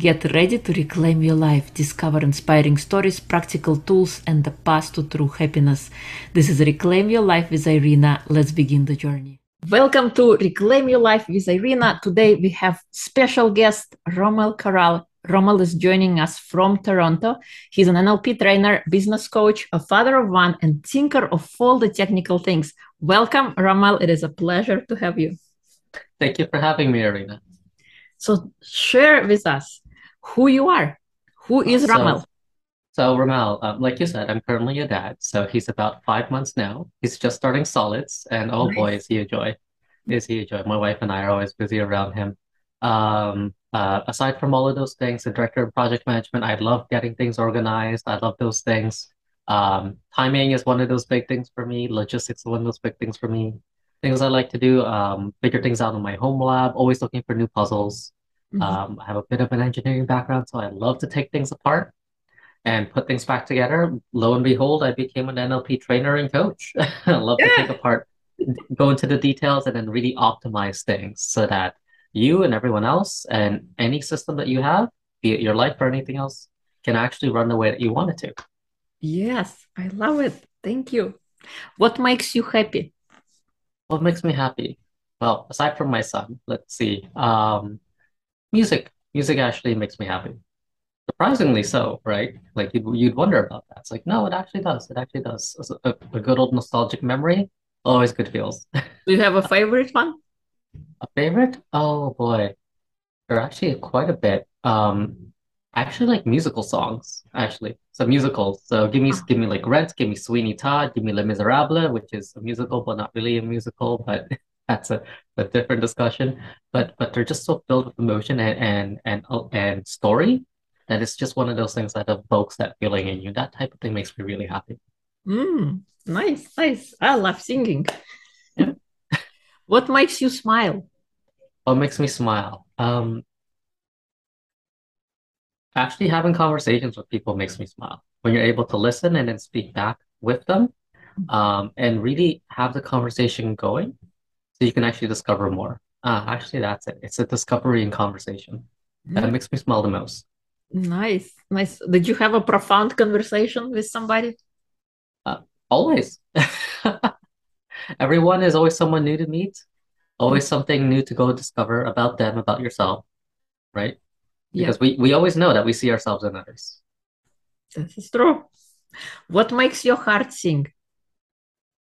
Get ready to reclaim your life. Discover inspiring stories, practical tools, and the path to true happiness. This is Reclaim Your Life with Irina. Let's begin the journey. Welcome to Reclaim Your Life with Irina. Today we have special guest Rommel Corral. Rommel is joining us from Toronto. He's an NLP trainer, business coach, a father of one, and thinker of all the technical things. Welcome, Rommel. It is a pleasure to have you. Thank you for having me, Irina. So share with us who you are. Who is Rommel? So Rommel, like you said, I'm currently a dad. So he's about 5 months now. He's just starting solids. And oh nice. Boy, is he a joy. Is he a joy. My wife and I are always busy around him. Aside from all of those things, the director of project management, I love getting things organized. I love those things. Timing is one of those big things for me. Logistics is one of those big things for me. Things I like to do, figure things out in my home lab, always looking for new puzzles. Mm-hmm. I have a bit of an engineering background, so I love to take things apart and put things back together. Lo and behold, I became an NLP trainer and coach. I love to take apart, go into the details, and then really optimize things so that you and everyone else and any system that you have, be it your life or anything else, can actually run the way that you want it to. Yes, I love it. Thank you. What makes you happy? What makes me happy? Well, aside from my son, let's see. Music. Music actually makes me happy. Surprisingly so, right? Like you'd wonder about that. It's like, no, it actually does. It actually does. It's a good old nostalgic memory, always good feels. Do you have a favorite one? A favorite? Oh boy, there are actually quite a bit. I actually like musical songs. Actually, so musicals. So give me like Rent, give me Sweeney Todd, give me Les Miserables, which is a musical but not really a musical, but that's a different discussion. But they're just so filled with emotion and story that it's just one of those things that evokes that feeling in you. That type of thing makes me really happy. Nice, nice. I love singing. Yeah. What makes you smile? What makes me smile? Actually having conversations with people makes me smile. When you're able to listen and then speak back with them and really have the conversation going so you can actually discover more. Actually, that's it. It's a discovery in conversation. That makes me smile the most. Nice, nice. Did you have a profound conversation with somebody? Always. Everyone is always someone new to meet, always something new to go discover about them, about yourself, right? Because we always know that we see ourselves in others. This is true. What makes your heart sing?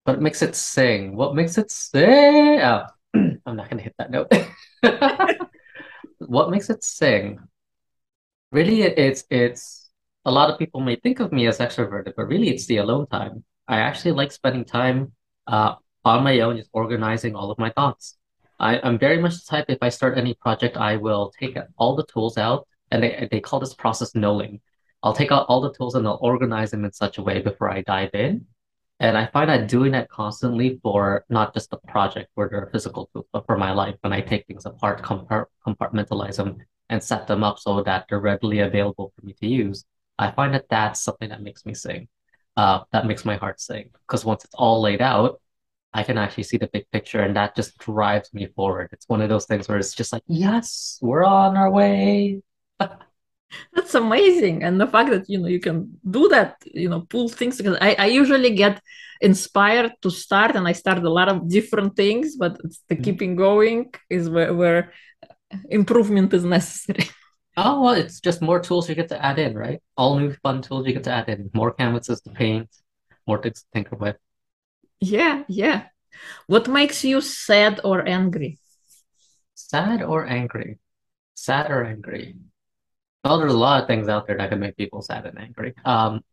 What makes it sing? What makes it sing? Oh, I'm not going to hit that note. What makes it sing? Really, it's a lot of people may think of me as extroverted, but really it's the alone time. I actually like spending time on my own, just organizing all of my thoughts. I'm very much the type, if I start any project, I will take all the tools out, and they call this process nulling. I'll take out all the tools and I'll organize them in such a way before I dive in. And I find that doing that constantly for not just the project where there are physical tools, but for my life, when I take things apart, compartmentalize them and set them up so that they're readily available for me to use, I find that that's something that makes me sing. That makes my heart sing, because once it's all laid out, I can actually see the big picture, and that just drives me forward. It's one of those things where it's just like, yes, we're on our way. That's amazing. And the fact that, you can do that, pull things together. I usually get inspired to start, and I start a lot of different things, but it's the keeping going is where improvement is necessary. Oh, well, it's just more tools you get to add in, right? All new fun tools you get to add in. More canvases to paint, more things to think about. Yeah, yeah. What makes you sad or angry? Sad or angry? Sad or angry? Well, there's a lot of things out there that can make people sad and angry.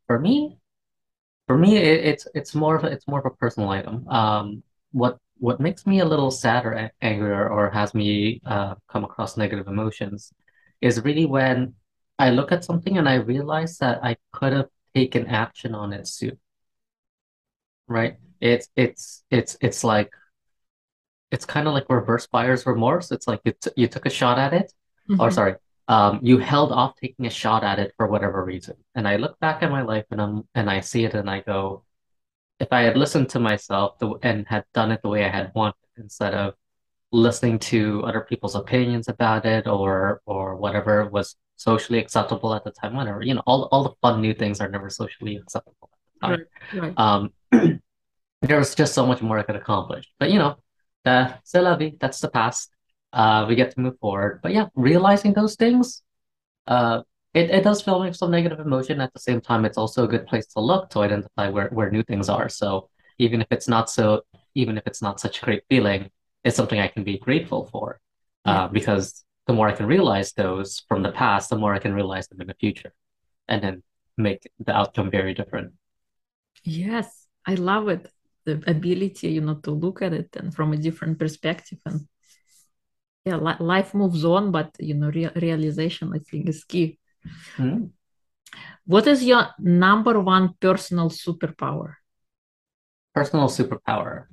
For me, it's more of a personal item. What makes me a little sad or angry or has me come across negative emotions is really when I look at something and I realize that I could have taken action on it soon, right? It's like, it's kind of like reverse buyer's remorse. It's like you took a shot at it, or sorry, you held off taking a shot at it for whatever reason. And I look back at my life and I see it and I go, if I had listened to myself and had done it the way I had wanted, instead of listening to other people's opinions about it or whatever was socially acceptable at the time, whatever, you know, all the fun new things are never socially acceptable at the time. Right, right. There was just so much more I could accomplish, but you know, c'est la vie, that's the past. We get to move forward. But yeah, realizing those things, it does fill me with some negative emotion. At the same time, it's also a good place to look to identify where new things are. So even if it's not such a great feeling, it's something I can be grateful for, because the more I can realize those from the past, the more I can realize them in the future, and then make the outcome very different. Yes, I love it. The ability, you know, to look at it and from a different perspective, and yeah, life moves on, but you know, realization, I think, is key. Mm-hmm. What is your number one personal superpower? Personal superpower.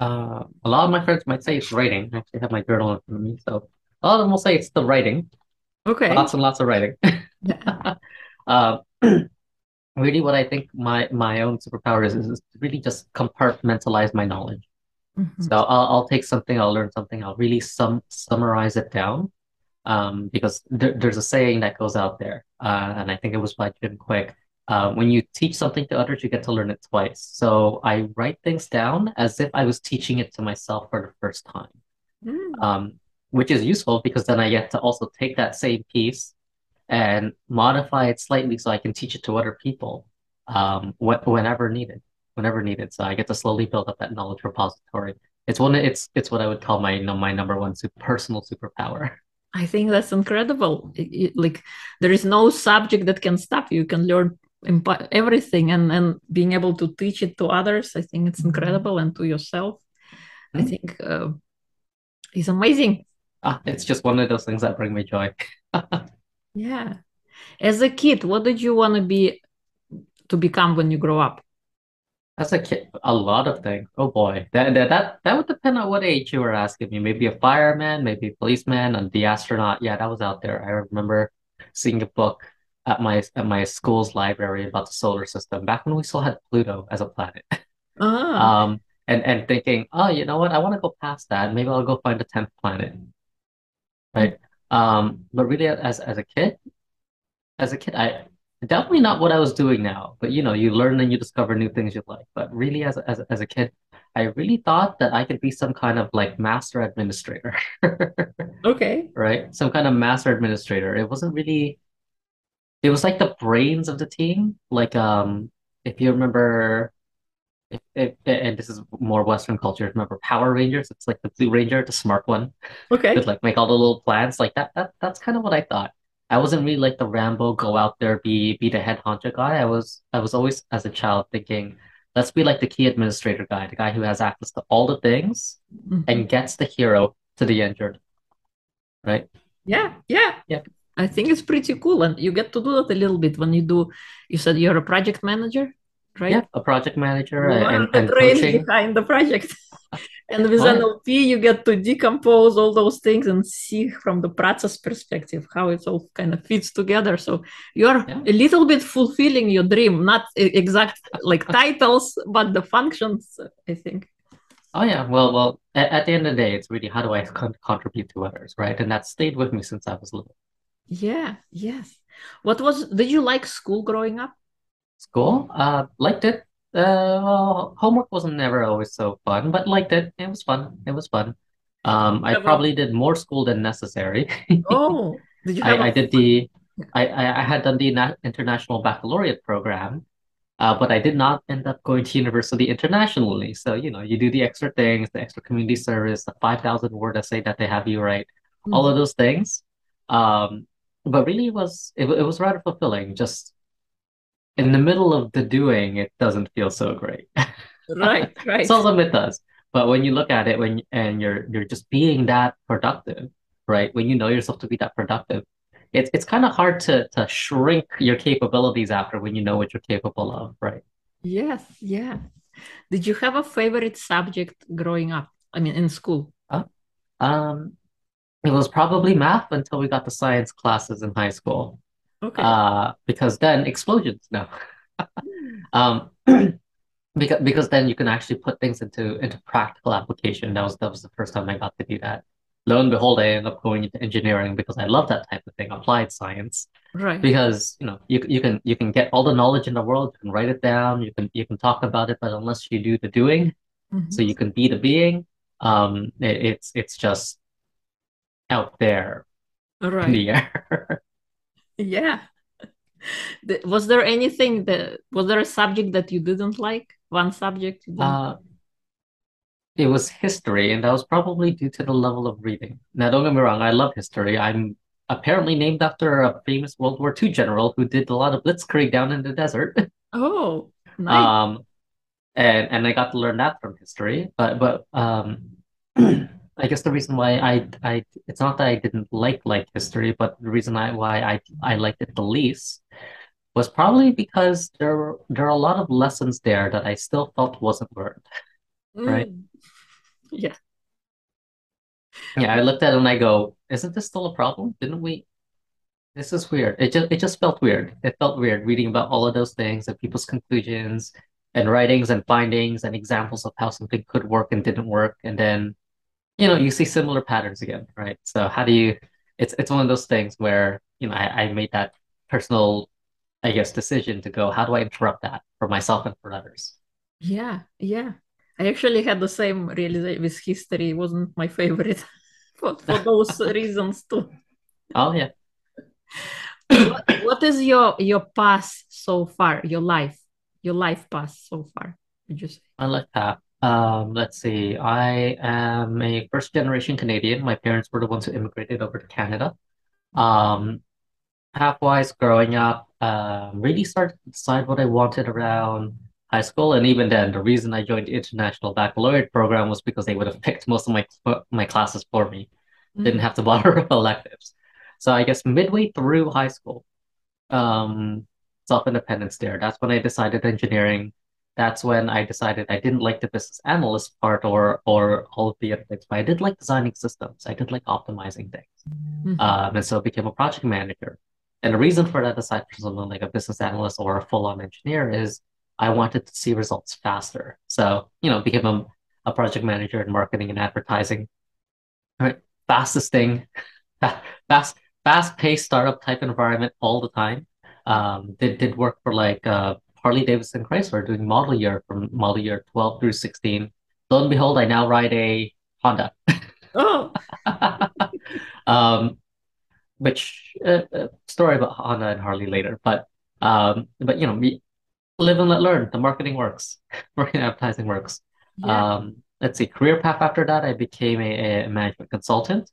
A lot of my friends might say it's writing. I actually have my journal in front of me, so a lot of them will say it's the writing. Okay. Lots and lots of writing. Yeah. Really, what I think my own superpower is really just compartmentalize my knowledge. Mm-hmm. So I'll take something, I'll learn something, I'll really summarize it down, because there's a saying that goes out there, and I think it was by Jim Quick. When you teach something to others, you get to learn it twice. So I write things down as if I was teaching it to myself for the first time, which is useful because then I get to also take that same piece and modify it slightly so I can teach it to other people, whenever needed. So I get to slowly build up that knowledge repository. It's what I would call my number one personal superpower. I think that's incredible. Like, there is no subject that can stop you. You can learn everything, and being able to teach it to others, I think it's incredible, and to yourself. Mm-hmm. I think it's amazing. It's just one of those things that bring me joy. Yeah. As a kid, what did you want to become when you grow up? As a kid, a lot of things. Oh boy, that would depend on what age you were asking me. Maybe a fireman, maybe a policeman, and the astronaut. Yeah, that was out there. I remember seeing a book at my school's library about the solar system back when we still had Pluto as a planet. And thinking, oh, you know what? I want to go past that. Maybe I'll go find the 10th planet, right? But really, as a kid, I. Definitely not what I was doing now, but you know, you learn and you discover new things you like. But really, as a kid, I really thought that I could be some kind of like master administrator. Okay. Right? Some kind of master administrator. It was like the brains of the team. Like, if you remember, and this is more Western culture, remember Power Rangers? It's like the Blue Ranger, the smart one. Okay. Could like make all the little plans like that. That's kind of what I thought. I wasn't really like the Rambo, go out there, be the head honcho guy. I was always, as a child, thinking, let's be like the key administrator guy, the guy who has access to all the things and gets the hero to the end journey. Right? Yeah, yeah. Yeah. I think it's pretty cool. And you get to do that a little bit when you said you're a project manager, right? Yeah, a project manager. You are the brain behind the project. And with NLP, you get to decompose all those things and see from the process perspective how it all kind of fits together. So you're a little bit fulfilling your dream, not exact like titles, but the functions, I think. Oh, yeah. Well, at the end of the day, it's really how do I contribute to others, right? And that stayed with me since I was little. Yeah, yes. Did you like school growing up? School? Liked it. Well, homework wasn't never always so fun, but liked it. It was fun. It was fun. I probably did more school than necessary. Oh, did you? I had done the International Baccalaureate program, but I did not end up going to university internationally. So you know, you do the extra things, the extra community service, the 5,000-word essay that they have you write, all of those things. But really, it was rather fulfilling. Just in the middle of the doing, it doesn't feel so great. Right. Seldom it does. But when you look at it, and you're just being that productive, right? When you know yourself to be that productive, it's kind of hard to shrink your capabilities after when you know what you're capable of, right? Yes, yeah. Did you have a favorite subject growing up? I mean, in school? It was probably math until we got the science classes in high school. Okay. Because then explosions, no. because then you can actually put things into practical application. That was the first time I got to do that. lo and behold, I ended up going into engineering because I love that type of thing, applied science. Right. Because, you know, you can get all the knowledge in the world, you can write it down, you can talk about it, but unless you do the doing, mm-hmm. so you can be the being, it's just out there right. in the air. Yeah. Was there a subject that you didn't like? One subject? It was history, and that was probably due to the level of reading. Now, don't get me wrong, I love history. I'm apparently named after a famous World War II general who did a lot of blitzkrieg down in the desert. Oh, nice. And I got to learn that from history. But I guess the reason why I it's not that I didn't like history, but the reason why I liked it the least was probably because there are a lot of lessons there that I still felt wasn't learned. Right? Yeah. Yeah, I looked at it and I go, isn't this still a problem? Didn't we? This is weird. It just felt weird. It felt weird reading about all of those things and people's conclusions and writings and findings and examples of how something could work and didn't work. And then, you know, you see similar patterns again, right? So how do you, it's one of those things where, you know, I made that personal, I guess, decision to go, how do I interrupt that for myself and for others? Yeah. I actually had the same realization with history. It wasn't my favorite for those reasons too. Oh, yeah. What is your path so far, your life path so far, would you say? My life path. Let's see. I am a first-generation Canadian. My parents were the ones who immigrated over to Canada. Path-wise, growing up, really started to decide what I wanted around high school, and even then, the reason I joined the International Baccalaureate program was because they would have picked most of my classes for me. Mm-hmm. Didn't have to bother with electives. So I guess midway through high school, self-independence there. That's when I decided engineering. That's when I decided I didn't like the business analyst part or all of the other things, but I did like designing systems. I did like optimizing things. Mm-hmm. And so I became a project manager. And the reason for that, aside from someone like a business analyst or a full-on engineer, is I wanted to see results faster. So, you know, became a project manager in marketing and advertising. All right. Fastest thing, fast-paced startup type environment all the time. Did work for like Harley-Davidson Chrysler doing model year 12 through 16. Lo and behold, I now ride a Honda. Oh! Which, story about Honda and Harley later, but you know, live and let learn. The marketing works. Marketing advertising works. Yeah. Let's see. Career path after that, I became a management consultant,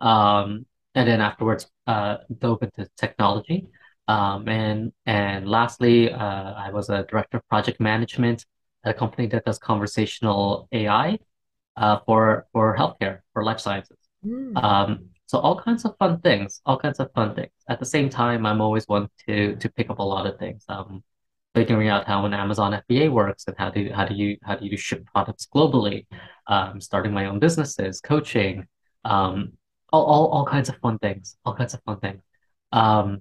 and then afterwards dove into technology. And lastly, I was a director of project management at a company that does conversational AI for healthcare, for life sciences. Mm. So all kinds of fun things. At the same time, I'm always one to pick up a lot of things. Figuring out how an Amazon FBA works and how do you ship products globally, starting my own businesses, coaching, all kinds of fun things, If I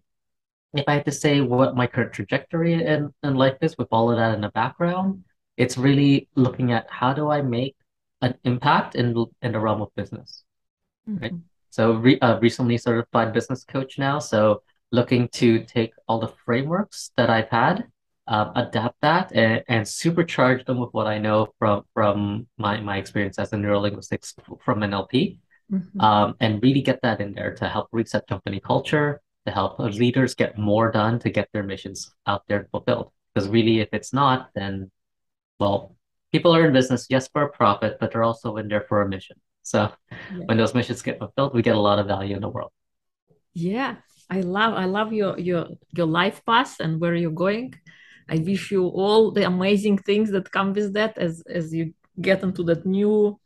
had to say what my current trajectory in life is, with all of that in the background, it's really looking at how do I make an impact in the realm of business, right? Mm-hmm. So recently certified business coach now, so looking to take all the frameworks that I've had, adapt that and supercharge them with what I know from my experience as a neurolinguistics from NLP, mm-hmm. And really get that in there to help reset company culture, to help leaders get more done, to get their missions out there fulfilled. Because really, if it's not, then, well, people are in business, yes, for a profit, but they're also in there for a mission. So yeah. When those missions get fulfilled, we get a lot of value in the world. Yeah, I love your life path and where you're going. I wish you all the amazing things that come with that as you get into that new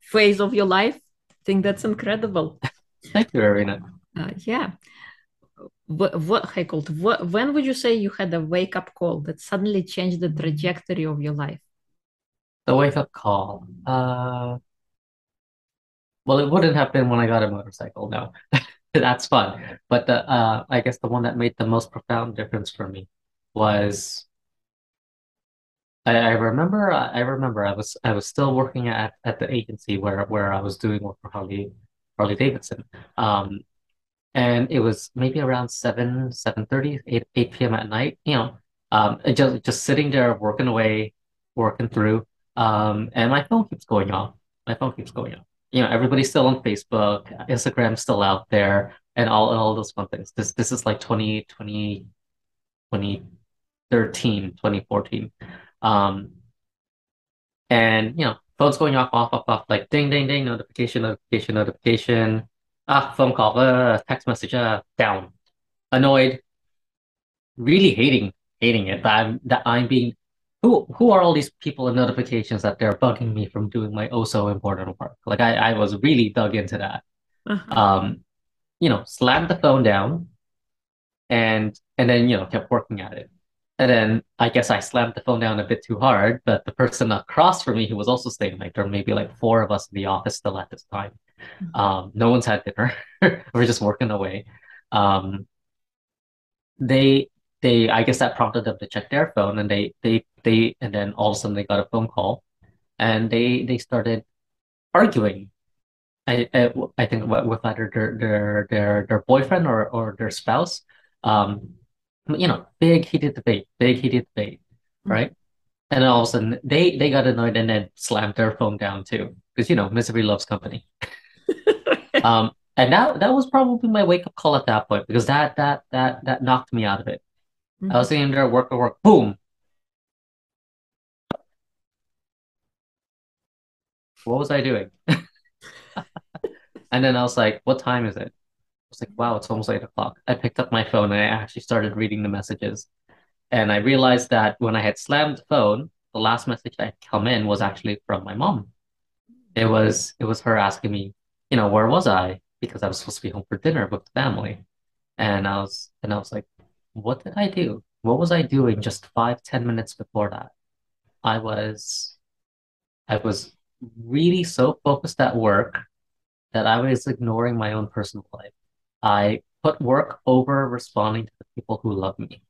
phase of your life. I think that's incredible. Thank you, Irina. Yeah. When would you say you had a wake-up call that suddenly changed the trajectory of your life? The wake-up call. Well, it wouldn't have been when I got a motorcycle, no. That's fun. But I guess the one that made the most profound difference for me was I remember. I was still working at the agency where I was doing work for Harley-Davidson. And it was maybe around 7:30, 8 p.m. at night. Just sitting there working away, working through. And my phone keeps going off. Everybody's still on Facebook, Instagram's still out there, and all those fun things. This is like 2013, 2014. And phone's going off, like ding, ding, ding, notification. Ah, phone call, text message, down, annoyed, really hating it that I'm being. Who are all these people and notifications that they're bugging me from doing my oh so important work? Like I was really dug into that. Uh-huh. Slammed the phone down, and then kept working at it. And then I guess I slammed the phone down a bit too hard, but the person across from me who was also staying, like there were maybe like four of us in the office still at this time. Mm-hmm. No one's had dinner. We're just working away. They I guess that prompted them to check their phone, and they and then all of a sudden they got a phone call, and they started arguing. I think with either their boyfriend or their spouse. Big heated debate, right? Mm-hmm. And all of a sudden they got annoyed and then slammed their phone down too, because misery loves company. And that was probably my wake up call at that point, because that knocked me out of it. Mm-hmm. I was sitting there work, boom. What was I doing? And then I was like, what time is it? I was like, wow, it's almost 8 o'clock. I picked up my phone and I actually started reading the messages. And I realized that when I had slammed the phone, the last message that had come in was actually from my mom. It was her asking me, where was I? Because I was supposed to be home for dinner with the family. And I was like, what did I do? What was I doing just 5-10 minutes before that? I was really so focused at work that I was ignoring my own personal life. I put work over responding to the people who love me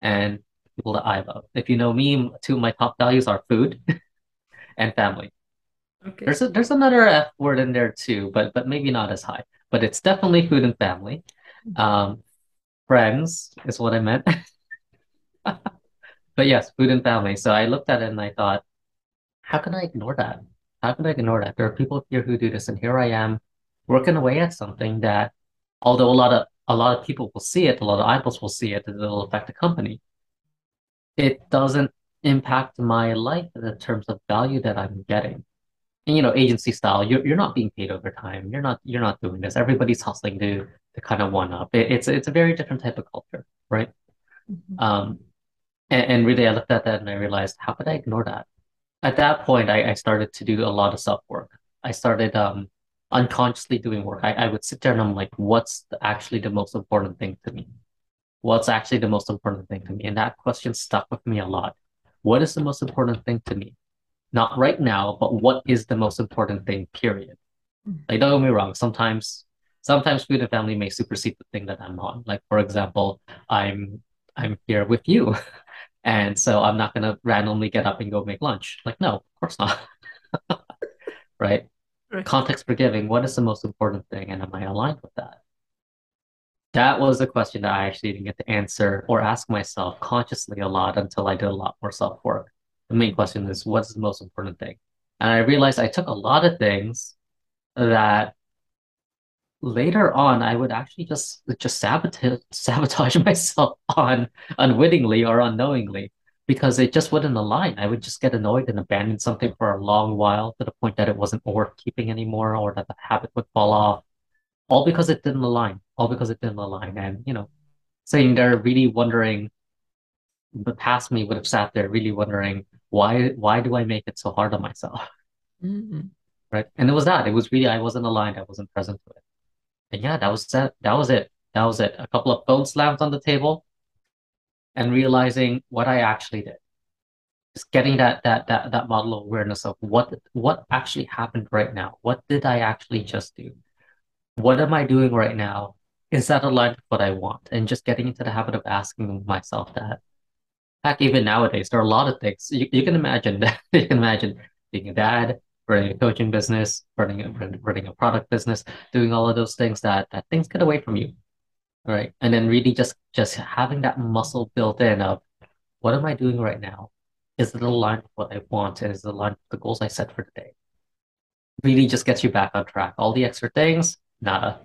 and people that I love. If you know me, two of my top values are food and family. Okay. There's another F word in there too, but maybe not as high. But it's definitely food and family. Friends is what I meant. But yes, food and family. So I looked at it and I thought, how can I ignore that? There are people here who do this, and here I am working away at something that, although a lot of people will see it, a lot of eyeballs will see it, and it'll affect the company, it doesn't impact my life in terms of value that I'm getting. And agency style, you're not being paid overtime. You're not doing this. Everybody's hustling to kind of one up. It's a very different type of culture, right? Mm-hmm. And really, I looked at that and I realized, how could I ignore that? At that point, I started to do a lot of self-work. I started unconsciously doing work. I would sit there and I'm like, what's actually the most important thing to me? And that question stuck with me a lot. What is the most important thing to me? Not right now, but what is the most important thing, period? Like, don't get me wrong. Sometimes food and family may supersede the thing that I'm on. Like, for example, I'm here with you. And so I'm not going to randomly get up and go make lunch. Like, no, of course not. Right? Right. Context forgiving. What is the most important thing? And am I aligned with that? That was a question that I actually didn't get to answer or ask myself consciously a lot until I did a lot more self-work. The main question is, what's the most important thing? And I realized I took a lot of things that later on, I would actually just sabotage myself on unwittingly or unknowingly, because it just wouldn't align. I would just get annoyed and abandon something for a long while, to the point that it wasn't worth keeping anymore, or that the habit would fall off, all because it didn't align. And, sitting there really wondering, the past me would have sat there really wondering, why do I make it so hard on myself? Mm-hmm. Right? And it was that. It was really, I wasn't aligned. I wasn't present to it. And yeah, that was it. A couple of phone slams on the table and realizing what I actually did. Just getting that model of awareness of what actually happened right now. What did I actually just do? What am I doing right now? Is that aligned with what I want? And just getting into the habit of asking myself that. Heck, even nowadays, there are a lot of things. You can imagine that. You can imagine being a dad, running a coaching business, running a product business, doing all of those things that things get away from you, right? And then really just having that muscle built in of, what am I doing right now? Is it aligned with what I want? Is it aligned with the goals I set for today? Really just gets you back on track. All the extra things, nada.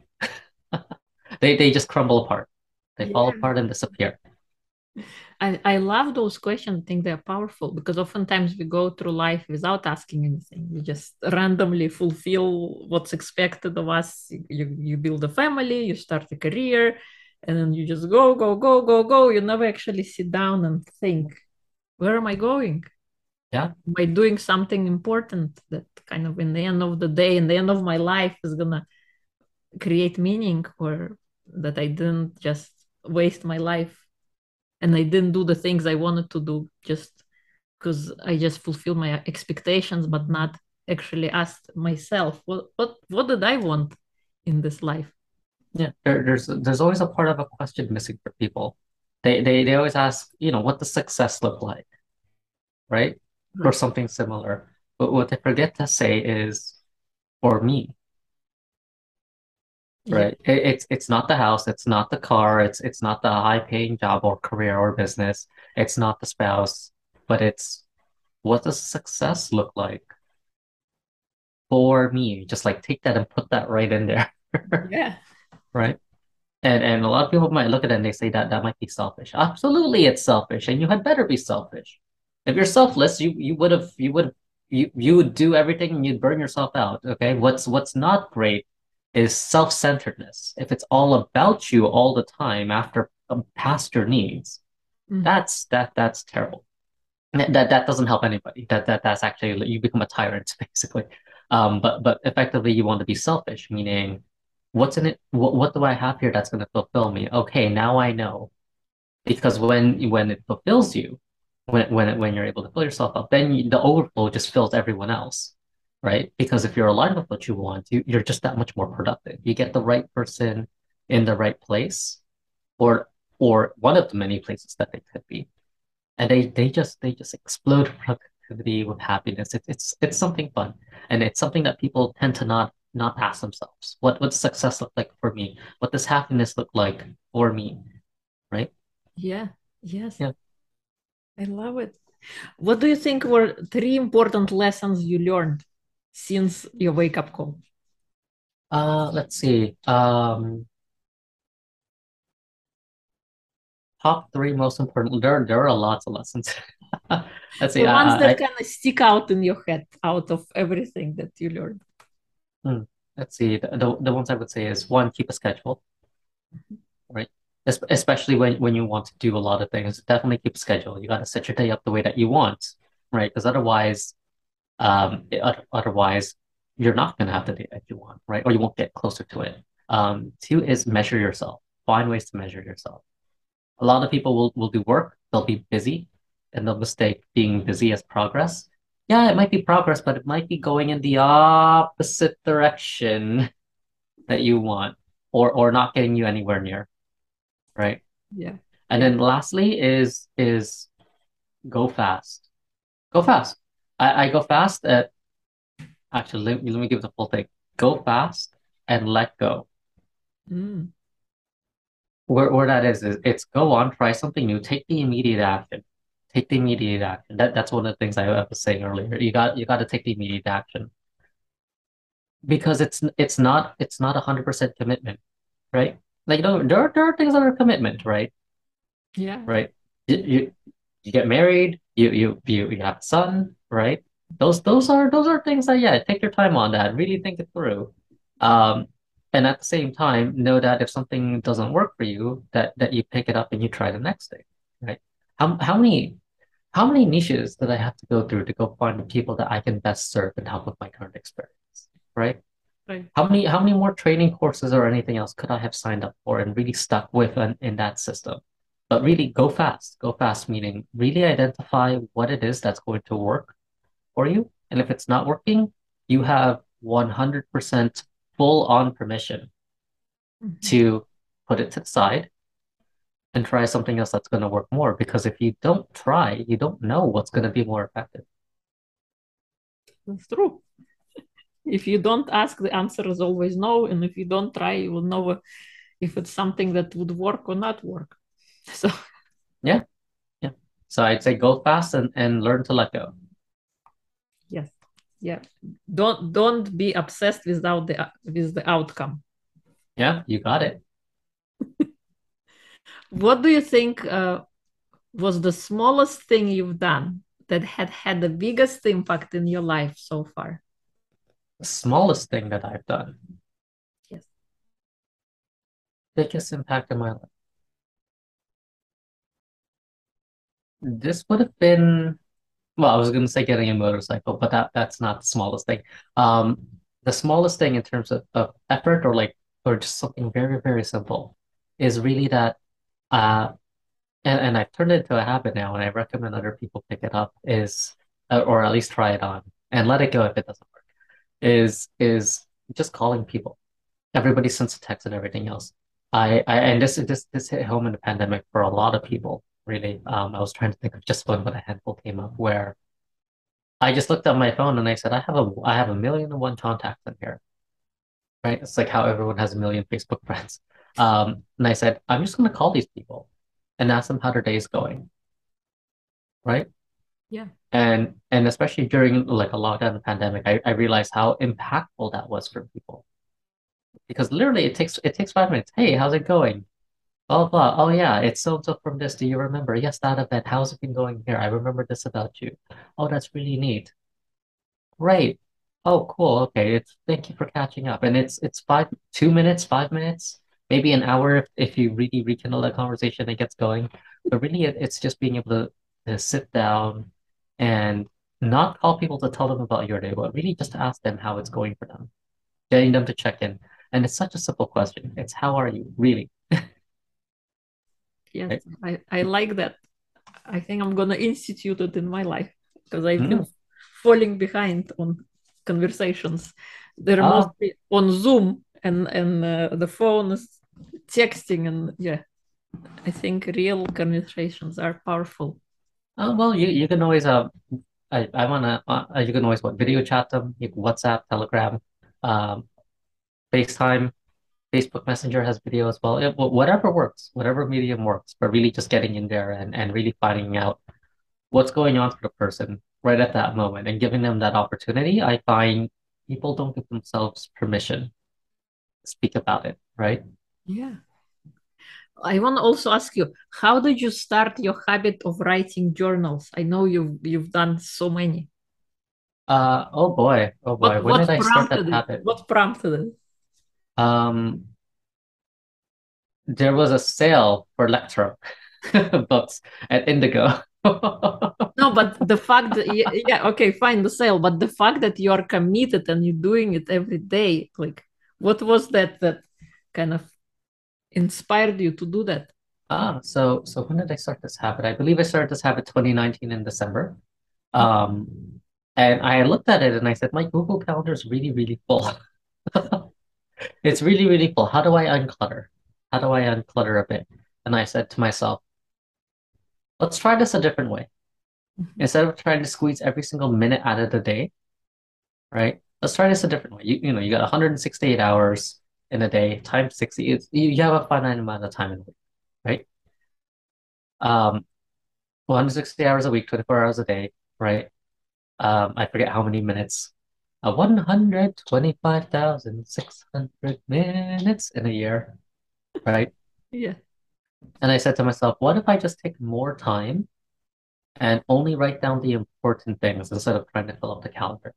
They just crumble apart. They fall apart and disappear. I love those questions. I think they're powerful because oftentimes we go through life without asking anything. We just randomly fulfill what's expected of us. You build a family, you start a career, and then you just go, go, go, go, go. You never actually sit down and think, where am I going? Yeah. By doing something important that kind of in the end of the day, in the end of my life is going to create meaning, or that I didn't just waste my life. And I didn't do the things I wanted to do just because I just fulfilled my expectations, but not actually asked myself, what did I want in this life? Yeah, there's always a part of a question missing for people. They always ask, what does success look like, right? Or something similar. But what they forget to say is, for me. Right. It's not the house. It's not the car. It's not the high paying job or career or business. It's not the spouse, but it's, what does success look like for me? Just like take that and put that right in there. Yeah. Right. And a lot of people might look at it and they say that might be selfish. Absolutely. It's selfish. And you had better be selfish. If you're selfless, you would do everything and you'd burn yourself out. Okay. What's not great is self-centeredness. If it's all about you all the time past your needs, that's terrible. That doesn't help anybody. That's actually, you become a tyrant basically. But effectively you want to be selfish, meaning what's in it? What do I have here that's going to fulfill me? Okay, now I know, because when it fulfills you, when you're able to fill yourself up, then the overflow just fills everyone else. Right? Because if you're aligned with what you want, you're just that much more productive. You get the right person in the right place, or one of the many places that they could be. And they just explode productivity with happiness. It's something fun. And it's something that people tend to not ask themselves. What does success look like for me? What does happiness look like for me? Right? Yeah. Yes. Yeah. I love it. What do you think were three important lessons you learned since your wake-up call? Let's see. Top three most important. There are lots of lessons. Let's see. The ones that kind of stick out in your head out of everything that you learned. Let's see. The ones I would say is, one, keep a schedule. Right. Especially when you want to do a lot of things, definitely keep a schedule. You got to set your day up the way that you want, right? Because otherwise you're not going to have the day that you want, right? Or you won't get closer to it. Two is measure yourself. Find ways to measure yourself. A lot of people will do work. They'll be busy and they'll mistake being busy as progress. Yeah, it might be progress, but it might be going in the opposite direction that you want, or not getting you anywhere near. Right. Yeah. And then lastly is go fast. Go fast. I go fast at, actually, let me give the full thing. Go fast and let go. Where that is it's go on, try something new, take the immediate action. Take the immediate action. That's one of the things I was saying earlier. You got to take the immediate action. Because it's not 100% commitment, right? Like, there are things that are commitment, right? Yeah. Right. You get married. You have a son, right? Those are things that, yeah, take your time on that. Really think it through. And at the same time, know that if something doesn't work for you, that you pick it up and you try the next thing, right? How many niches did I have to go through to go find the people that I can best serve and help with my current experience, right? Right. How many more training courses or anything else could I have signed up for and really stuck with in that system? But really go fast. Go fast meaning really identify what it is that's going to work for you. And if it's not working, you have 100% full on permission to put it to the side, and try something else that's going to work more. Because if you don't try, you don't know what's going to be more effective. That's true. If you don't ask, the answer is always no. And if you don't try, you will know if it's something that would work or not work. So yeah. Yeah. So I'd say go fast and learn to let go. Yes. Yeah. Don't be obsessed with the outcome. Yeah, you got it. What do you think was the smallest thing you've done that had the biggest impact in your life so far? The smallest thing that I've done? Yes. Biggest impact in my life. This would have been, well, I was going to say getting a motorcycle, but that's not the smallest thing. The smallest thing in terms of effort or just something very, very simple is really that, and I've turned it into a habit now, and I recommend other people pick it up, is, or at least try it on and let it go if it doesn't work, is just calling people. Everybody sends a text and everything else. And this hit home in the pandemic for a lot of people. Really, I was trying to think of just one, but a handful came up where I just looked at my phone and I said, I have a 1,000,001 contacts in here, right? It's like how everyone has 1,000,000 Facebook friends. And I said, I'm just going to call these people and ask them how their day is going, right? Yeah. And especially during like a lockdown and pandemic, I realized how impactful that was for people, because literally it takes 5 minutes. Hey, how's it going? Blah, blah. Oh, yeah, it's so-and-so from this. Do you remember? Yes, that event. How's it been going here? I remember this about you. Oh, that's really neat. Great. Oh, cool. Okay, thank you for catching up. And it's 2 minutes, 5 minutes, maybe an hour if you really rekindle that conversation, it gets going. But really, it's just being able to sit down and not call people to tell them about your day, but really just to ask them how it's going for them, getting them to check in. And it's such a simple question. It's how are you, really? Yes, I like that. I think I'm going to institute it in my life because I've been falling behind on conversations. They're mostly on Zoom and the phone is texting. And yeah, I think real conversations are powerful. Oh, well, you can always, you can always video chat them. You can WhatsApp, Telegram, FaceTime. Facebook Messenger has video as well. Whatever works, whatever medium works, but really just getting in there and really finding out what's going on for the person right at that moment and giving them that opportunity. I find people don't give themselves permission to speak about it, right? Yeah. I want to also ask you, how did you start your habit of writing journals? I know you've done so many. Oh boy. When did I start that habit? What prompted it? There was a sale for electro books at Indigo. No, but the fact that, yeah, okay, fine, the sale, but the fact that you are committed and you're doing it every day, like, what was that kind of inspired you to do that? So when did I start this habit? I believe I started this habit 2019 in December. And I looked at it and I said, my Google Calendar is really, really full. It's really, really cool. How do I unclutter? How do I unclutter a bit? And I said to myself, let's try this a different way. Instead of trying to squeeze every single minute out of the day, right? Let's try this a different way. You know, you got 168 hours in a day, times 60. You have a finite amount of time in a week, right? 160 hours a week, 24 hours a day, right? I forget how many minutes. 125,600 minutes in a year, right? Yeah. And I said to myself, what if I just take more time and only write down the important things instead of trying to fill up the calendar,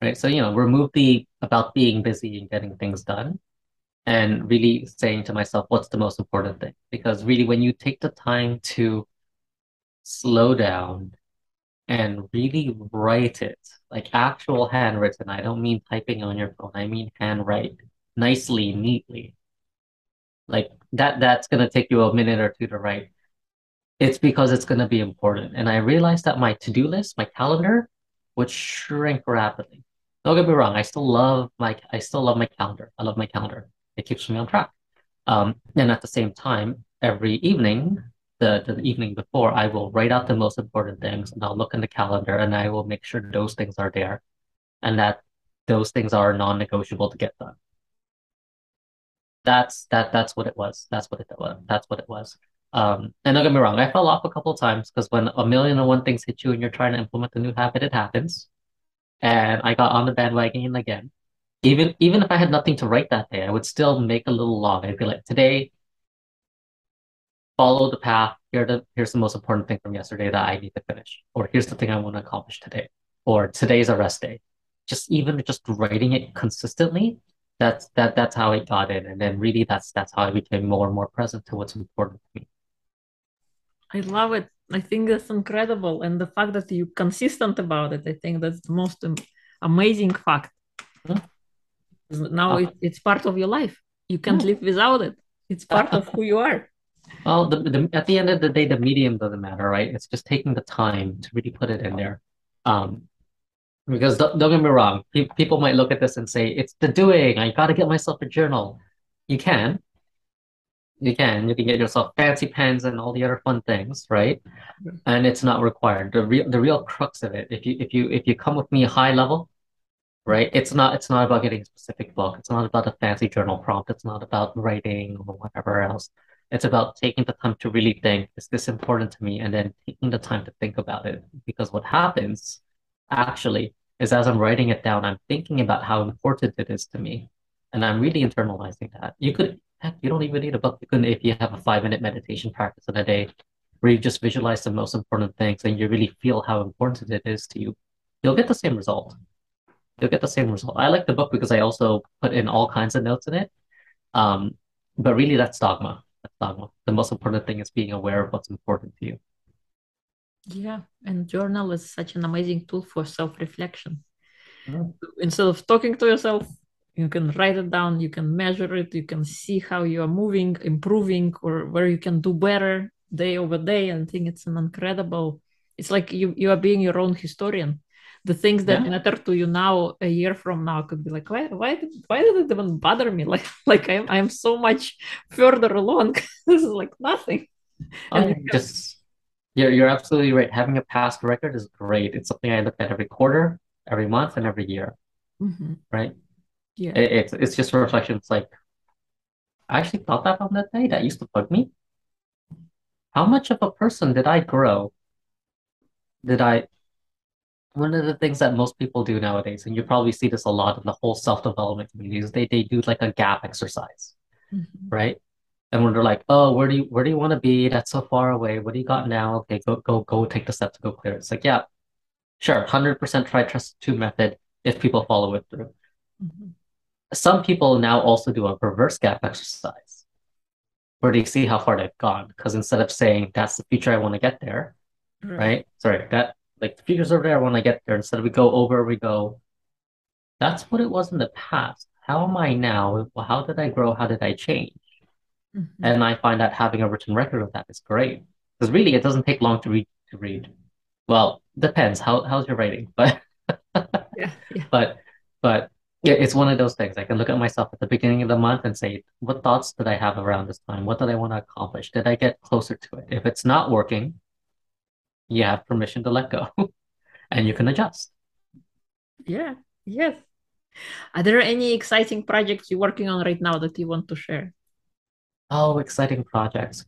right? So, you know, remove the about being busy and getting things done and really saying to myself, what's the most important thing? Because really, when you take the time to slow down and really write it, like actual handwritten. I don't mean typing on your phone. I mean handwrite nicely, neatly. Like that's going to take you a minute or two to write. It's because it's going to be important. And I realized that my to-do list, my calendar, would shrink rapidly. Don't get me wrong. I still love my calendar. I love my calendar. It keeps me on track. And at the same time, every evening, the evening before, I will write out the most important things, and I'll look in the calendar, and I will make sure those things are there, and that those things are non-negotiable to get done. That's what it was. That's what it was. And don't get me wrong, I fell off a couple of times, because when a million and one things hit you and you're trying to implement a new habit, it happens. And I got on the bandwagon again. Even if I had nothing to write that day, I would still make a little log. I'd be like, today, follow the path. Here's the most important thing from yesterday that I need to finish. Or here's the thing I want to accomplish today. Or today's a rest day. Just writing it consistently, that's how it got in. And then really that's how I became more and more present to what's important to me. I love it. I think that's incredible. And the fact that you're consistent about it, I think that's the most amazing fact. Mm-hmm. Now it's part of your life. You can't live without it. It's part of who you are. Well, at the end of the day, the medium doesn't matter, right? It's just taking the time to really put it in there. Because don't get me wrong, people might look at this and say, it's the doing. I got to get myself a journal. You can. You can get yourself fancy pens and all the other fun things, right? And it's not required. The real crux of it, if you come with me high level, right? It's not about getting a specific book. It's not about a fancy journal prompt. It's not about writing or whatever else. It's about taking the time to really think, is this important to me? And then taking the time to think about it. Because what happens actually is, as I'm writing it down, I'm thinking about how important it is to me. And I'm really internalizing that. You don't even need a book. You can, if you have a 5-minute meditation practice in a day where you just visualize the most important things and you really feel how important it is to you, you'll get the same result. I like the book because I also put in all kinds of notes in it. But really, that's dogma. The most important thing is being aware of what's important to you. Yeah, and journal is such an amazing tool for self-reflection. Yeah. Instead of talking to yourself, you can write it down, you can measure it, you can see how you are moving, improving, or where you can do better day over day. And I think it's an incredible, it's like you are being your own historian. The things that matter to you now, a year from now, could be like, why did it even bother me? Like I'm so much further along. This is like nothing. You're absolutely right. Having a past record is great. It's something I look at every quarter, every month, and every year. Mm-hmm. Right. Yeah, it's just a reflection. It's like, I actually thought that on that day. That used to bug me. How much of a person did I grow? One of the things that most people do nowadays, and you probably see this a lot in the whole self-development community, is they do like a gap exercise, right? And when they're like, oh, where do you want to be? That's so far away. What do you got now? Okay, go take the step to go clear it. It's like, yeah, sure, 100% try trust two method if people follow it through. Mm-hmm. Some people now also do a reverse gap exercise where they see how far they've gone. Because instead of saying, that's the future I want to get there, right? Sorry, that like the future's over there, I want to get there. Instead of we go, that's what it was in the past. How am I now? How did I grow? How did I change? Mm-hmm. And I find that having a written record of that is great. Because really, it doesn't take long to read. Well, depends. How's your writing? But But yeah, it's one of those things. I can look at myself at the beginning of the month and say, what thoughts did I have around this time? What did I want to accomplish? Did I get closer to it? If it's not working, you have permission to let go and you can adjust. Yeah. Yes. Are there any exciting projects you're working on right now that you want to share? Oh, exciting projects.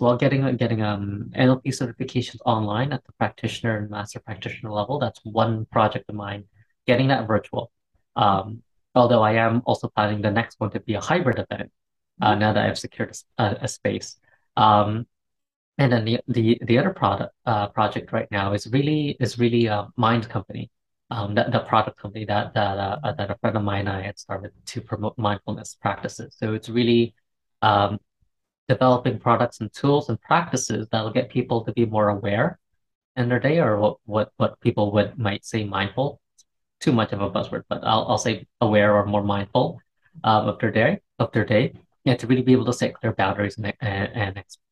Well, getting NLP certifications online at the practitioner and master practitioner level. That's one project of mine, getting that virtual. Although I am also planning the next one to be a hybrid event now that I've secured a space. And then the other project right now is really Mind Company, the product company that a friend of mine and I had started to promote mindfulness practices. So it's really developing products and tools and practices that will get people to be more aware in their day, or what people might say mindful. Too much of a buzzword, but I'll say aware or more mindful of their day, and to really be able to set clear boundaries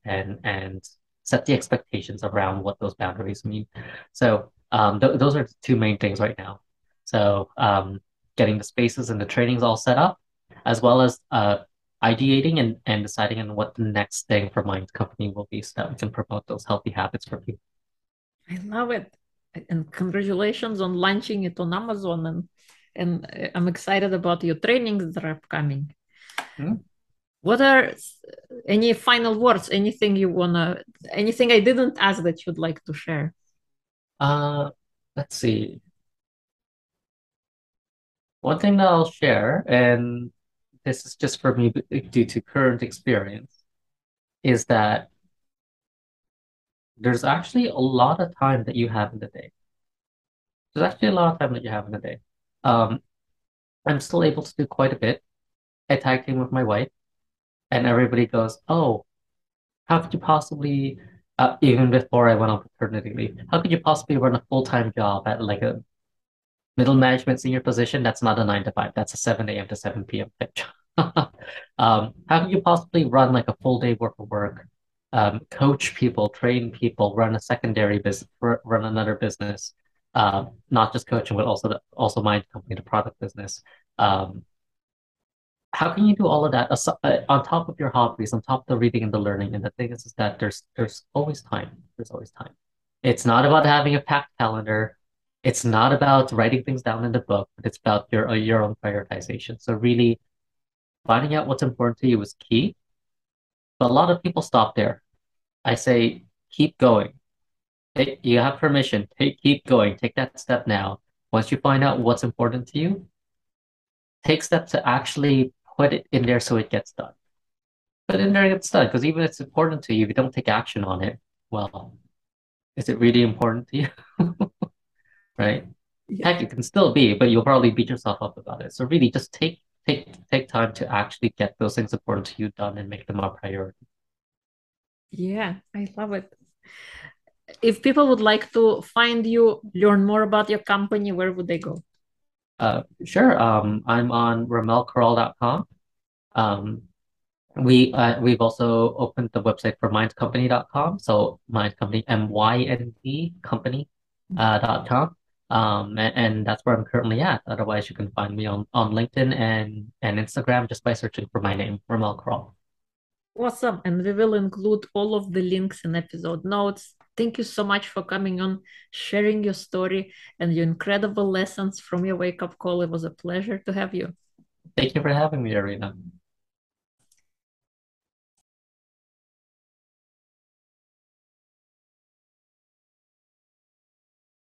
and set the expectations around what those boundaries mean. So those are the two main things right now. So getting the spaces and the trainings all set up, as well as ideating and deciding on what the next thing for my company will be so that we can promote those healthy habits for people. I love it. And congratulations on launching it on Amazon. And I'm excited about your trainings that are upcoming. Mm-hmm. What are any final words? Anything you wanna, anything I didn't ask that you'd like to share? Let's see. One thing that I'll share, and this is just for me due to current experience, is that there's actually a lot of time that you have in the day. I'm still able to do quite a bit. I tag team with my wife, and everybody goes, "Oh, how could you possibly, even before I went on paternity leave, how could you possibly run a full-time job at like a middle management senior position? That's not a 9 to 5. That's a 7 a.m. to 7 p.m. pitch." How can you possibly run like a full day worth of work, coach people, train people, run a secondary business, run another business, not just coaching, but also also Mind Company, the product business. How can you do all of that on top of your hobbies, on top of the reading and the learning? And the thing is that there's always time. There's always time. It's not about having a packed calendar. It's not about writing things down in the book, but it's about your own prioritization. So really finding out what's important to you is key. But a lot of people stop there. I say, keep going. You have permission. Keep going. Take that step now. Once you find out what's important to you, take steps to actually put it in there so it gets done. Put it in there and it's done. Because even if it's important to you, if you don't take action on it, well, is it really important to you? Right? Yeah. Heck, it can still be, but you'll probably beat yourself up about it. So really just take time to actually get those things important to you done and make them a priority. Yeah, I love it. If people would like to find you, learn more about your company, where would they go? Sure. I'm on rommelcorral.com. We've also opened the website for myndcompany.com. So Mind Company, MYND company.com. And that's where I'm currently at. Otherwise, you can find me on LinkedIn and Instagram just by searching for my name, Rommel Corral. Awesome. And we will include all of the links in episode notes. Thank you so much for coming on, sharing your story and your incredible lessons from your wake-up call. It was a pleasure to have you. Thank you for having me, Irina.